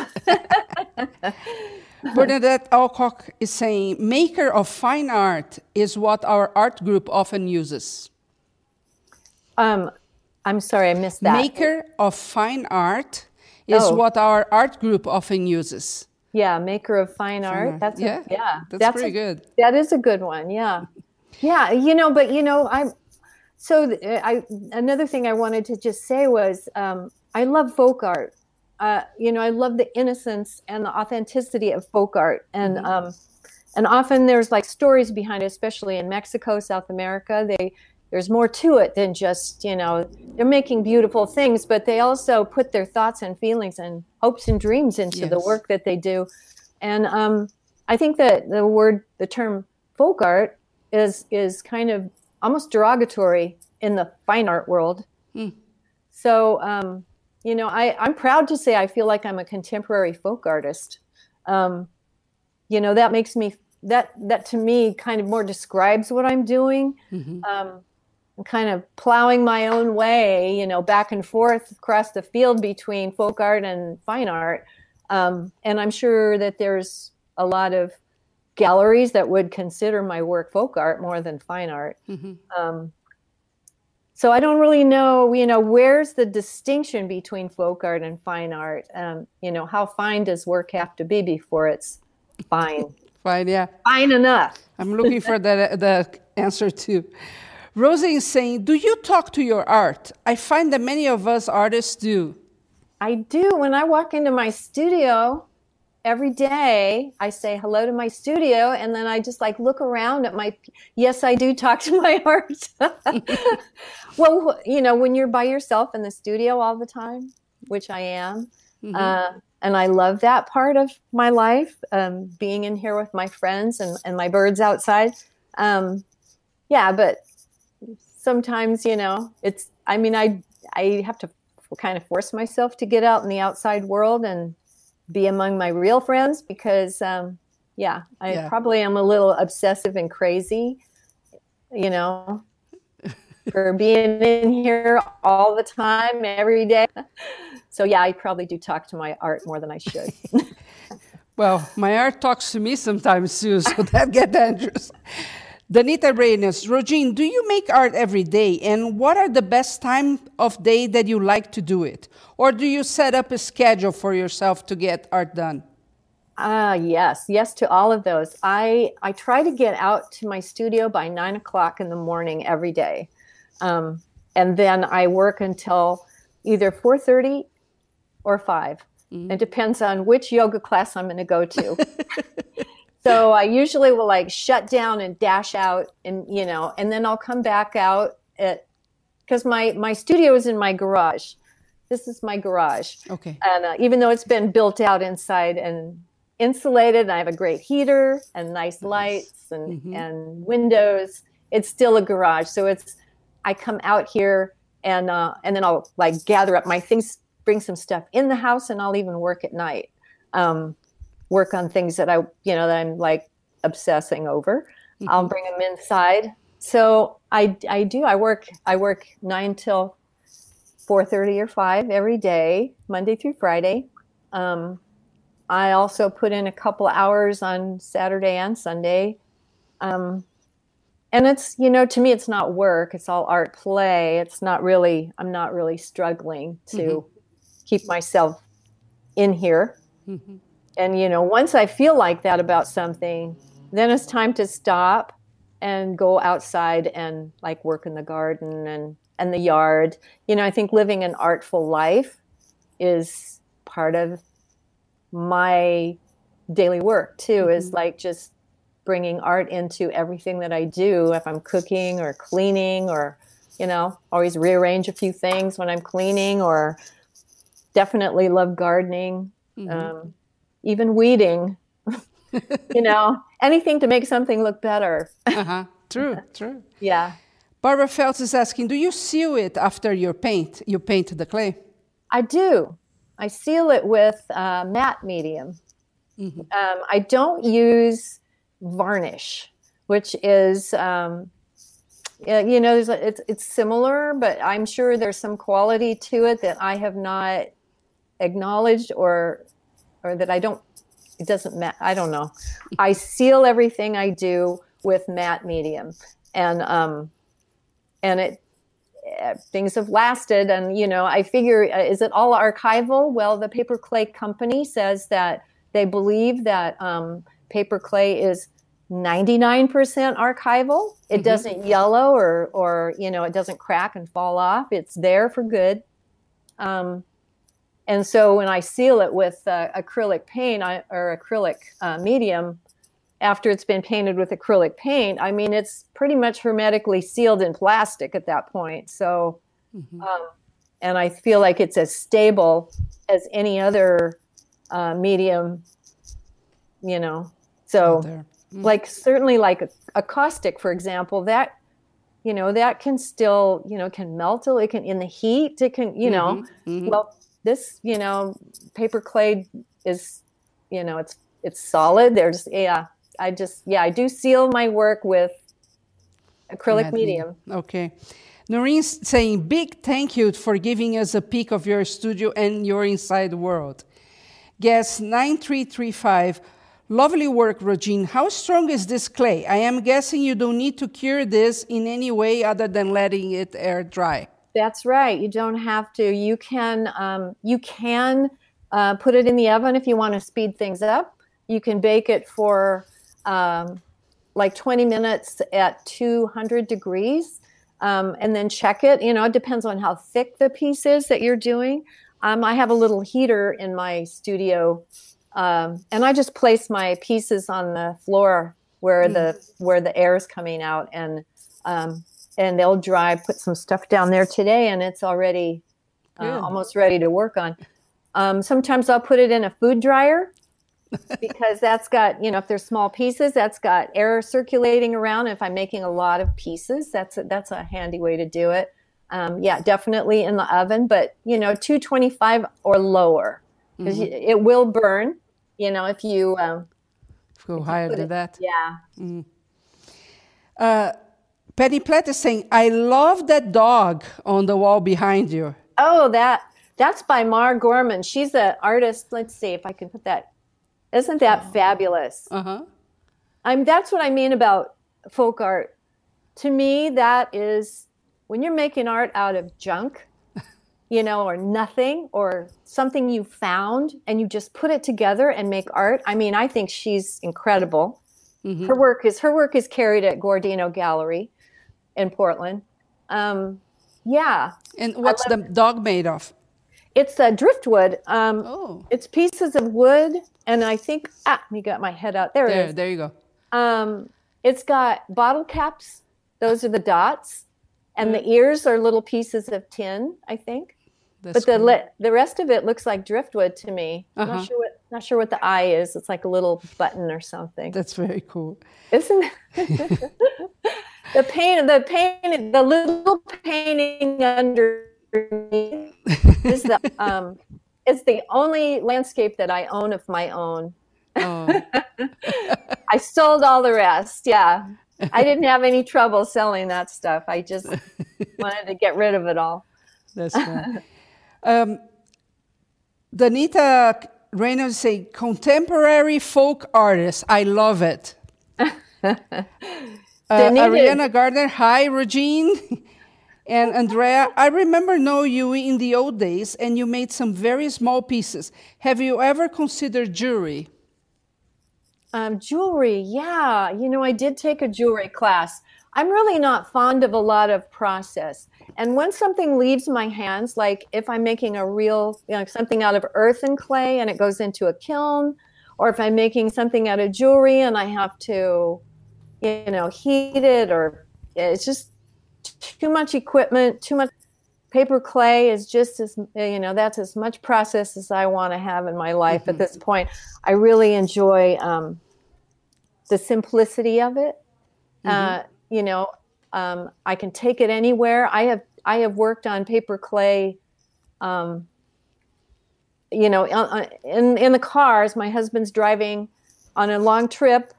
Bernadette Alcock is saying, maker of fine art is what our art group often uses. I'm sorry, I missed that. Maker of fine art is what our art group often uses. Yeah, maker of fine art. That's that's pretty good. That is a good one. Yeah, yeah. Another thing I wanted to just say was I love folk art. I love the innocence and the authenticity of folk art, and often there's like stories behind it, especially in Mexico, South America. There's more to it than just, they're making beautiful things, but they also put their thoughts and feelings and hopes and dreams into the work that they do. And I think that the term folk art is kind of almost derogatory in the fine art world. Mm. So, I'm proud to say I feel like I'm a contemporary folk artist. That makes me, that to me kind of more describes what I'm doing. Mm-hmm. I'm kind of plowing my own way, back and forth across the field between folk art and fine art. And I'm sure that there's a lot of galleries that would consider my work folk art more than fine art. Mm-hmm. So I don't really know, where's the distinction between folk art and fine art? How fine does work have to be before it's fine? Fine, yeah. Fine enough. I'm looking for the answer too. Rosie is saying, do you talk to your art? I find that many of us artists do. I do. When I walk into my studio every day, I say hello to my studio, and then I just look around at my... Yes, I do talk to my art. Well, when you're by yourself in the studio all the time, which I am, mm-hmm. And I love that part of my life, being in here with my friends and my birds outside. But... Sometimes, I have to kind of force myself to get out in the outside world and be among my real friends because, I probably am a little obsessive and crazy, for being in here all the time, every day. So, I probably do talk to my art more than I should. Well, my art talks to me sometimes too, so that gets dangerous. Danita Reynes, Rogene, do you make art every day? And what are the best time of day that you like to do it? Or do you set up a schedule for yourself to get art done? Yes to all of those. I try to get out to my studio by 9:00 in the morning every day. And then I work until either 4:30 or 5. Mm-hmm. It depends on which yoga class I'm going to go to. So I usually will shut down and dash out and then I'll come back out because my studio is in my garage. This is my garage. Okay. And even though it's been built out inside and insulated, and I have a great heater and nice lights and, mm-hmm. and windows, it's still a garage. So I come out here and then I'll gather up my things, bring some stuff in the house, and I'll even work at night. Work on things that I'm obsessing over. Mm-hmm. I'll bring them inside. So I do. I work 9 till 4:30 or 5 every day, Monday through Friday. I also put in a couple hours on Saturday and Sunday. And it's to me it's not work. It's all art play. It's not really. I'm not really struggling to mm-hmm. keep myself in here. Mm-hmm. And, once I feel like that about something, then it's time to stop and go outside and work in the garden and the yard. I think living an artful life is part of my daily work, too, mm-hmm. is just bringing art into everything that I do. If I'm cooking or cleaning or, always rearrange a few things when I'm cleaning, or definitely love gardening. Mm-hmm. Even weeding, anything to make something look better. True. Yeah. Barbara Phelps is asking, do you seal it after your paint? You paint the clay? I do. I seal it with matte medium. Mm-hmm. I don't use varnish, which is you know, it's similar, but I'm sure there's some quality to it that I have not acknowledged or that I don't, it doesn't matter. I don't know. I seal everything I do with matte medium, and things have lasted. And, you know, I figure, is it all archival? Well, the Paper Clay Company says that they believe that paper clay is 99% archival. It doesn't yellow or, you know, it doesn't crack and fall off. It's there for good. And so when I seal it with acrylic paint or acrylic medium, after it's been painted with acrylic paint, I mean, it's pretty much hermetically sealed in plastic at that point. So, and I feel like it's as stable as any other medium, you know. So like, certainly like a caustic, for example, that, you know, that can still, you know, can melt, it can, in the heat, it can, you know, well, this, you know, paper clay is, you know, it's solid. There's, yeah. I do seal my work with acrylic medium. Okay. Noreen's saying, big thank you for giving us a peek of your studio and your inside world. Guest 9335, lovely work, Rogene. How strong is this clay? I am guessing you don't need to cure this in any way other than letting it air dry. That's right. You don't have to. You can put it in the oven if you want to speed things up. You can bake it for like 20 minutes at 200 degrees and then check it. You know, it depends on how thick the piece is that you're doing. I have a little heater in my studio and I just place my pieces on the floor where the air is coming out, and they'll dry. Put some stuff down there today and it's already almost ready to work on. Sometimes I'll put it in a food dryer. Because that's got, you know, if they're small pieces, that's got air circulating around. If I'm making a lot of pieces, that's a handy way to do it. Yeah, definitely in the oven, but, you know, 225 or lower, because it will burn, you know, if you go higher than that. Yeah. Penny Platt is saying, I love that dog on the wall behind you. Oh, that's by Mar Gorman. She's an artist. Let's see if I can put that. Isn't that fabulous? That's what I mean about folk art. To me, that is when you're making art out of junk, you know, or nothing, or something you found, and you just put it together and make art. I mean, I think she's incredible. Her work is carried at Guardino Gallery in Portland. Yeah. And what's the dog made of? It's a driftwood. It's pieces of wood, and I think you got my head out there. There it is. There you go. It's got bottle caps. Those are the dots, and the ears are little pieces of tin, I think. The rest of it looks like driftwood to me. Not sure what the eye is. It's like a little button or something. That's very cool, isn't it? the little painting under. It's the only landscape that I own of my own. I sold all the rest. Yeah, I didn't have any trouble selling that stuff. I just wanted to get rid of it all. That's fun. Danita Reynolds say, contemporary folk artists. I love it. Ariana Gardner, hi, Rogene. And Andrea, I remember knowing you in the old days, and you made some very small pieces. Have you ever considered jewelry? Jewelry, yeah. You know, I did take a jewelry class. I'm really not fond of a lot of process. And once something leaves my hands, like if I'm making a real, you know, something out of earth and clay and it goes into a kiln, or if I'm making something out of jewelry and I have to, you know, heat it, or it's just, too much equipment, too much paper clay is just as, you know, that's as much process as I want to have in my life at this point. I really enjoy the simplicity of it. You know, I can take it anywhere. I have worked on paper clay, you know, in the cars. My husband's driving on a long trip.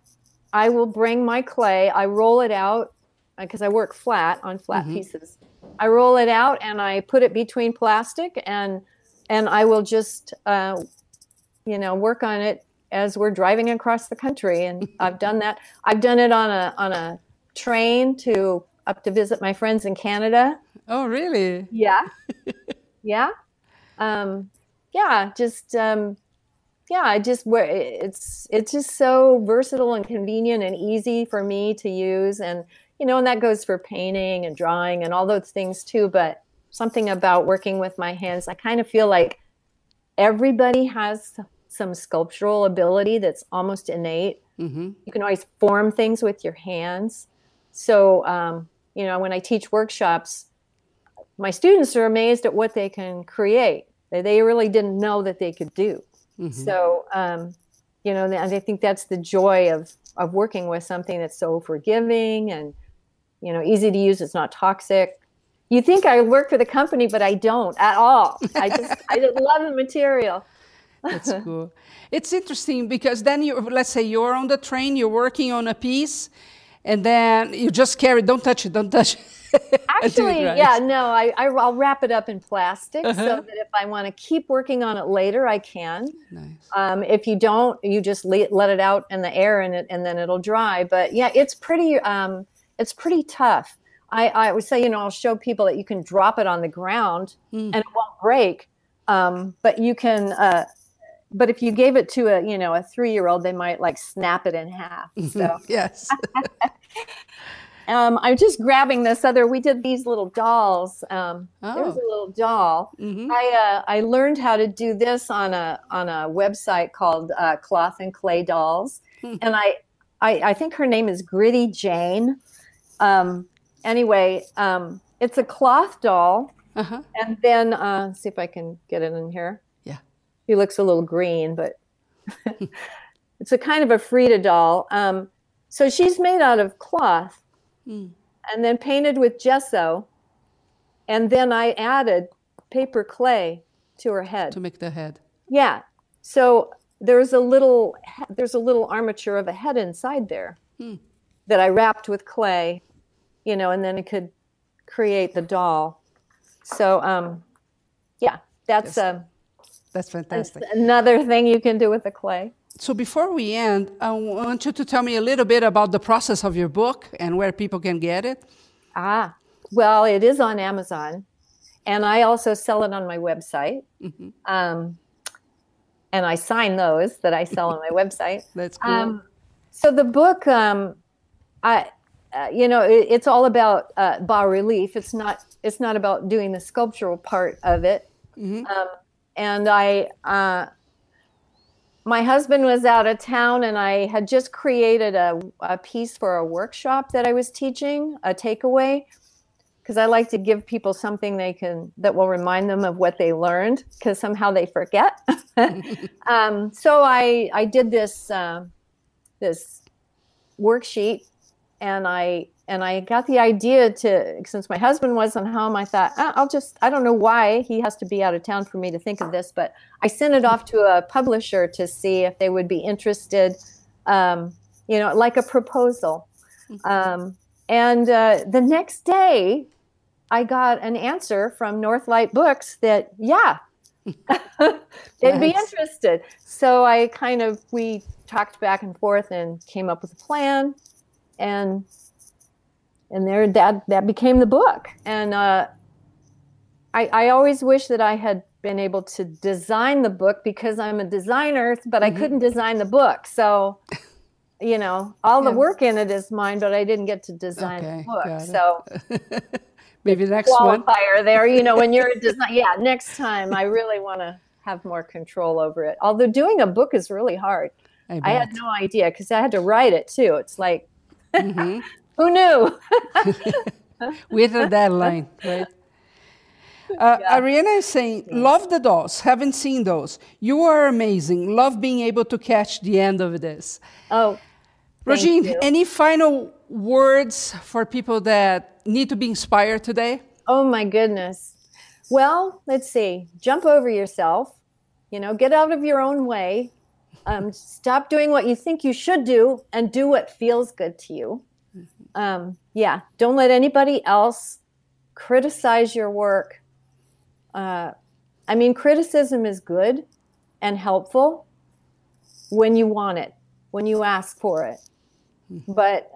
I will bring my clay. I roll it out. because I work flat on flat pieces. I roll it out and I put it between plastic, and I will just, you know, work on it as we're driving across the country. And I've done that. I've done it on a train to up to visit my friends in Canada. Oh, really? Yeah. Yeah. Yeah. Just, yeah, I just, it's just so versatile and convenient and easy for me to use. And, you know, and that goes for painting and drawing and all those things too. But something about working with my hands, I kind of feel like everybody has some sculptural ability that's almost innate. Mm-hmm. You can always form things with your hands. So, you know, when I teach workshops, my students are amazed at what they can create. They really didn't know that they could do. Mm-hmm. So, you know, and I think that's the joy of working with something that's so forgiving and, you know, easy to use. It's not toxic. You think I work for the company, but I don't at all. I just love the material. That's cool. It's interesting because then you, let's say you're on the train, you're working on a piece, and then you just carry, don't touch it. Actually, yeah, no, I'll wrap it up in plastic so that if I want to keep working on it later, I can. Nice. If you don't, you just let it out in the air and then it'll dry. But yeah, it's pretty tough. I would say, you know, I'll show people that you can drop it on the ground and it won't break. But you can, but if you gave it to a, you know, a 3-year-old, they might like snap it in half. So yes. I'm just grabbing this other, we did these little dolls. There was a little doll. Mm-hmm. I learned how to do this on a website called, Cloth and Clay Dolls. And I think her name is Gritty Jane. Anyway, it's a cloth doll. And then, see if I can get it in here. Yeah. He looks a little green, but it's a kind of a Frida doll. So she's made out of cloth and then painted with gesso. And then I added paper clay to her head. To make the head. Yeah. So there's a little armature of a head inside there that I wrapped with clay, you know, and then it could create the doll. So, yeah, that's fantastic. That's another thing you can do with the clay. So before we end, I want you to tell me a little bit about the process of your book and where people can get it. Well, it is on Amazon, and I also sell it on my website. And I sign those that I sell on my website. That's cool. So the book, you know, it's all about bas-relief. It's not about doing the sculptural part of it. And my husband was out of town, and I had just created a piece for a workshop that I was teaching, a takeaway, because I like to give people something that will remind them of what they learned, because somehow they forget. So I did this this worksheet. And I got the idea since my husband wasn't home, I thought, I don't know why he has to be out of town for me to think of this, but I sent it off to a publisher to see if they would be interested, you know, like a proposal. And the next day I got an answer from Northlight Books that, yeah, they'd be interested. So we talked back and forth and came up with a plan. And there that became the book. And I always wish that I had been able to design the book, because I'm a designer, but I couldn't design the book. So, you know, all the work in it is mine, but I didn't get to design the book. So maybe next qualifier one. There, you know, when you're a designer, yeah, next time I really want to have more control over it. Although doing a book is really hard. I had no idea, because I had to write it too. It's like, who knew? With a deadline, right? Ariana is saying, love the dolls. Haven't seen those. You are amazing. Love being able to catch the end of this. Oh, Rogene, any final words for people that need to be inspired today? Oh, my goodness. Well, let's see. Jump over yourself. You know, get out of your own way. Stop doing what you think you should do and do what feels good to you. yeah, don't let anybody else criticize your work. I mean, criticism is good and helpful when you want it, when you ask for it. But,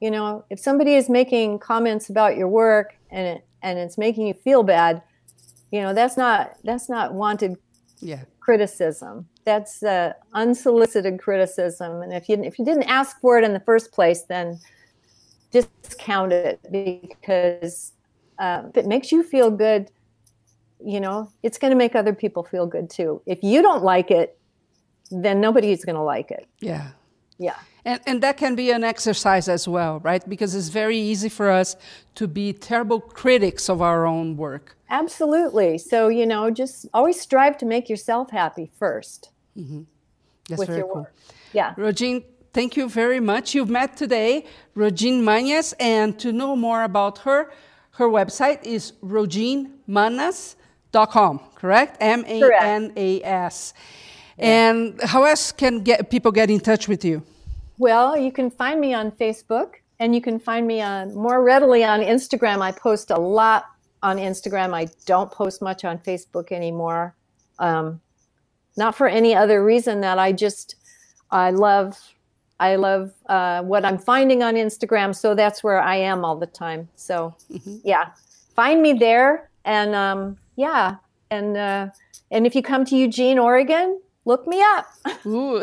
you know, if somebody is making comments about your work and it's making you feel bad, you know, that's not wanted criticism. That's unsolicited criticism. And if you didn't ask for it in the first place, then discount it, because if it makes you feel good, you know, it's going to make other people feel good too. If you don't like it, then nobody's going to like it. Yeah. Yeah. And that can be an exercise as well, right? Because it's very easy for us to be terrible critics of our own work. Absolutely. So, you know, just always strive to make yourself happy first. Mm-hmm. That's with very your cool. work. Yeah. Rogene, thank you very much. You've met today Rogene Manas, and to know more about her, her website is rogenemanas.com, correct? M-A-N-A-S. And how else can people get in touch with you? Well, you can find me on Facebook, and you can find me more readily on Instagram. I post a lot on Instagram. I don't post much on Facebook anymore. Not for any other reason that I love what I'm finding on Instagram. So that's where I am all the time. So yeah, find me there. And yeah. And if you come to Eugene, Oregon, look me up. Ooh.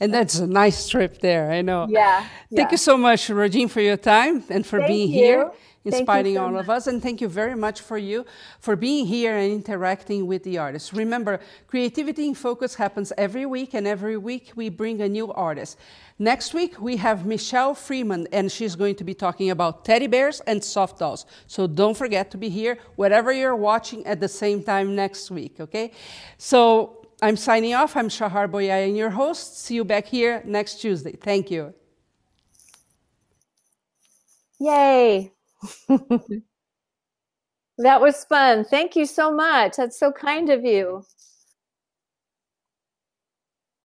And that's a nice trip there, I know. Yeah. Thank you so much, Rogene, for your time and for being here, inspiring all of us. And thank you very much for being here and interacting with the artists. Remember, Creativity in Focus happens every week, and every week we bring a new artist. Next week, we have Michelle Freeman, and she's going to be talking about teddy bears and soft dolls. So don't forget to be here, whatever you're watching, at the same time next week, okay? So I'm signing off. I'm Shahar Boyayan, your host. See you back here next Tuesday. Thank you. Yay. That was fun. Thank you so much. That's so kind of you.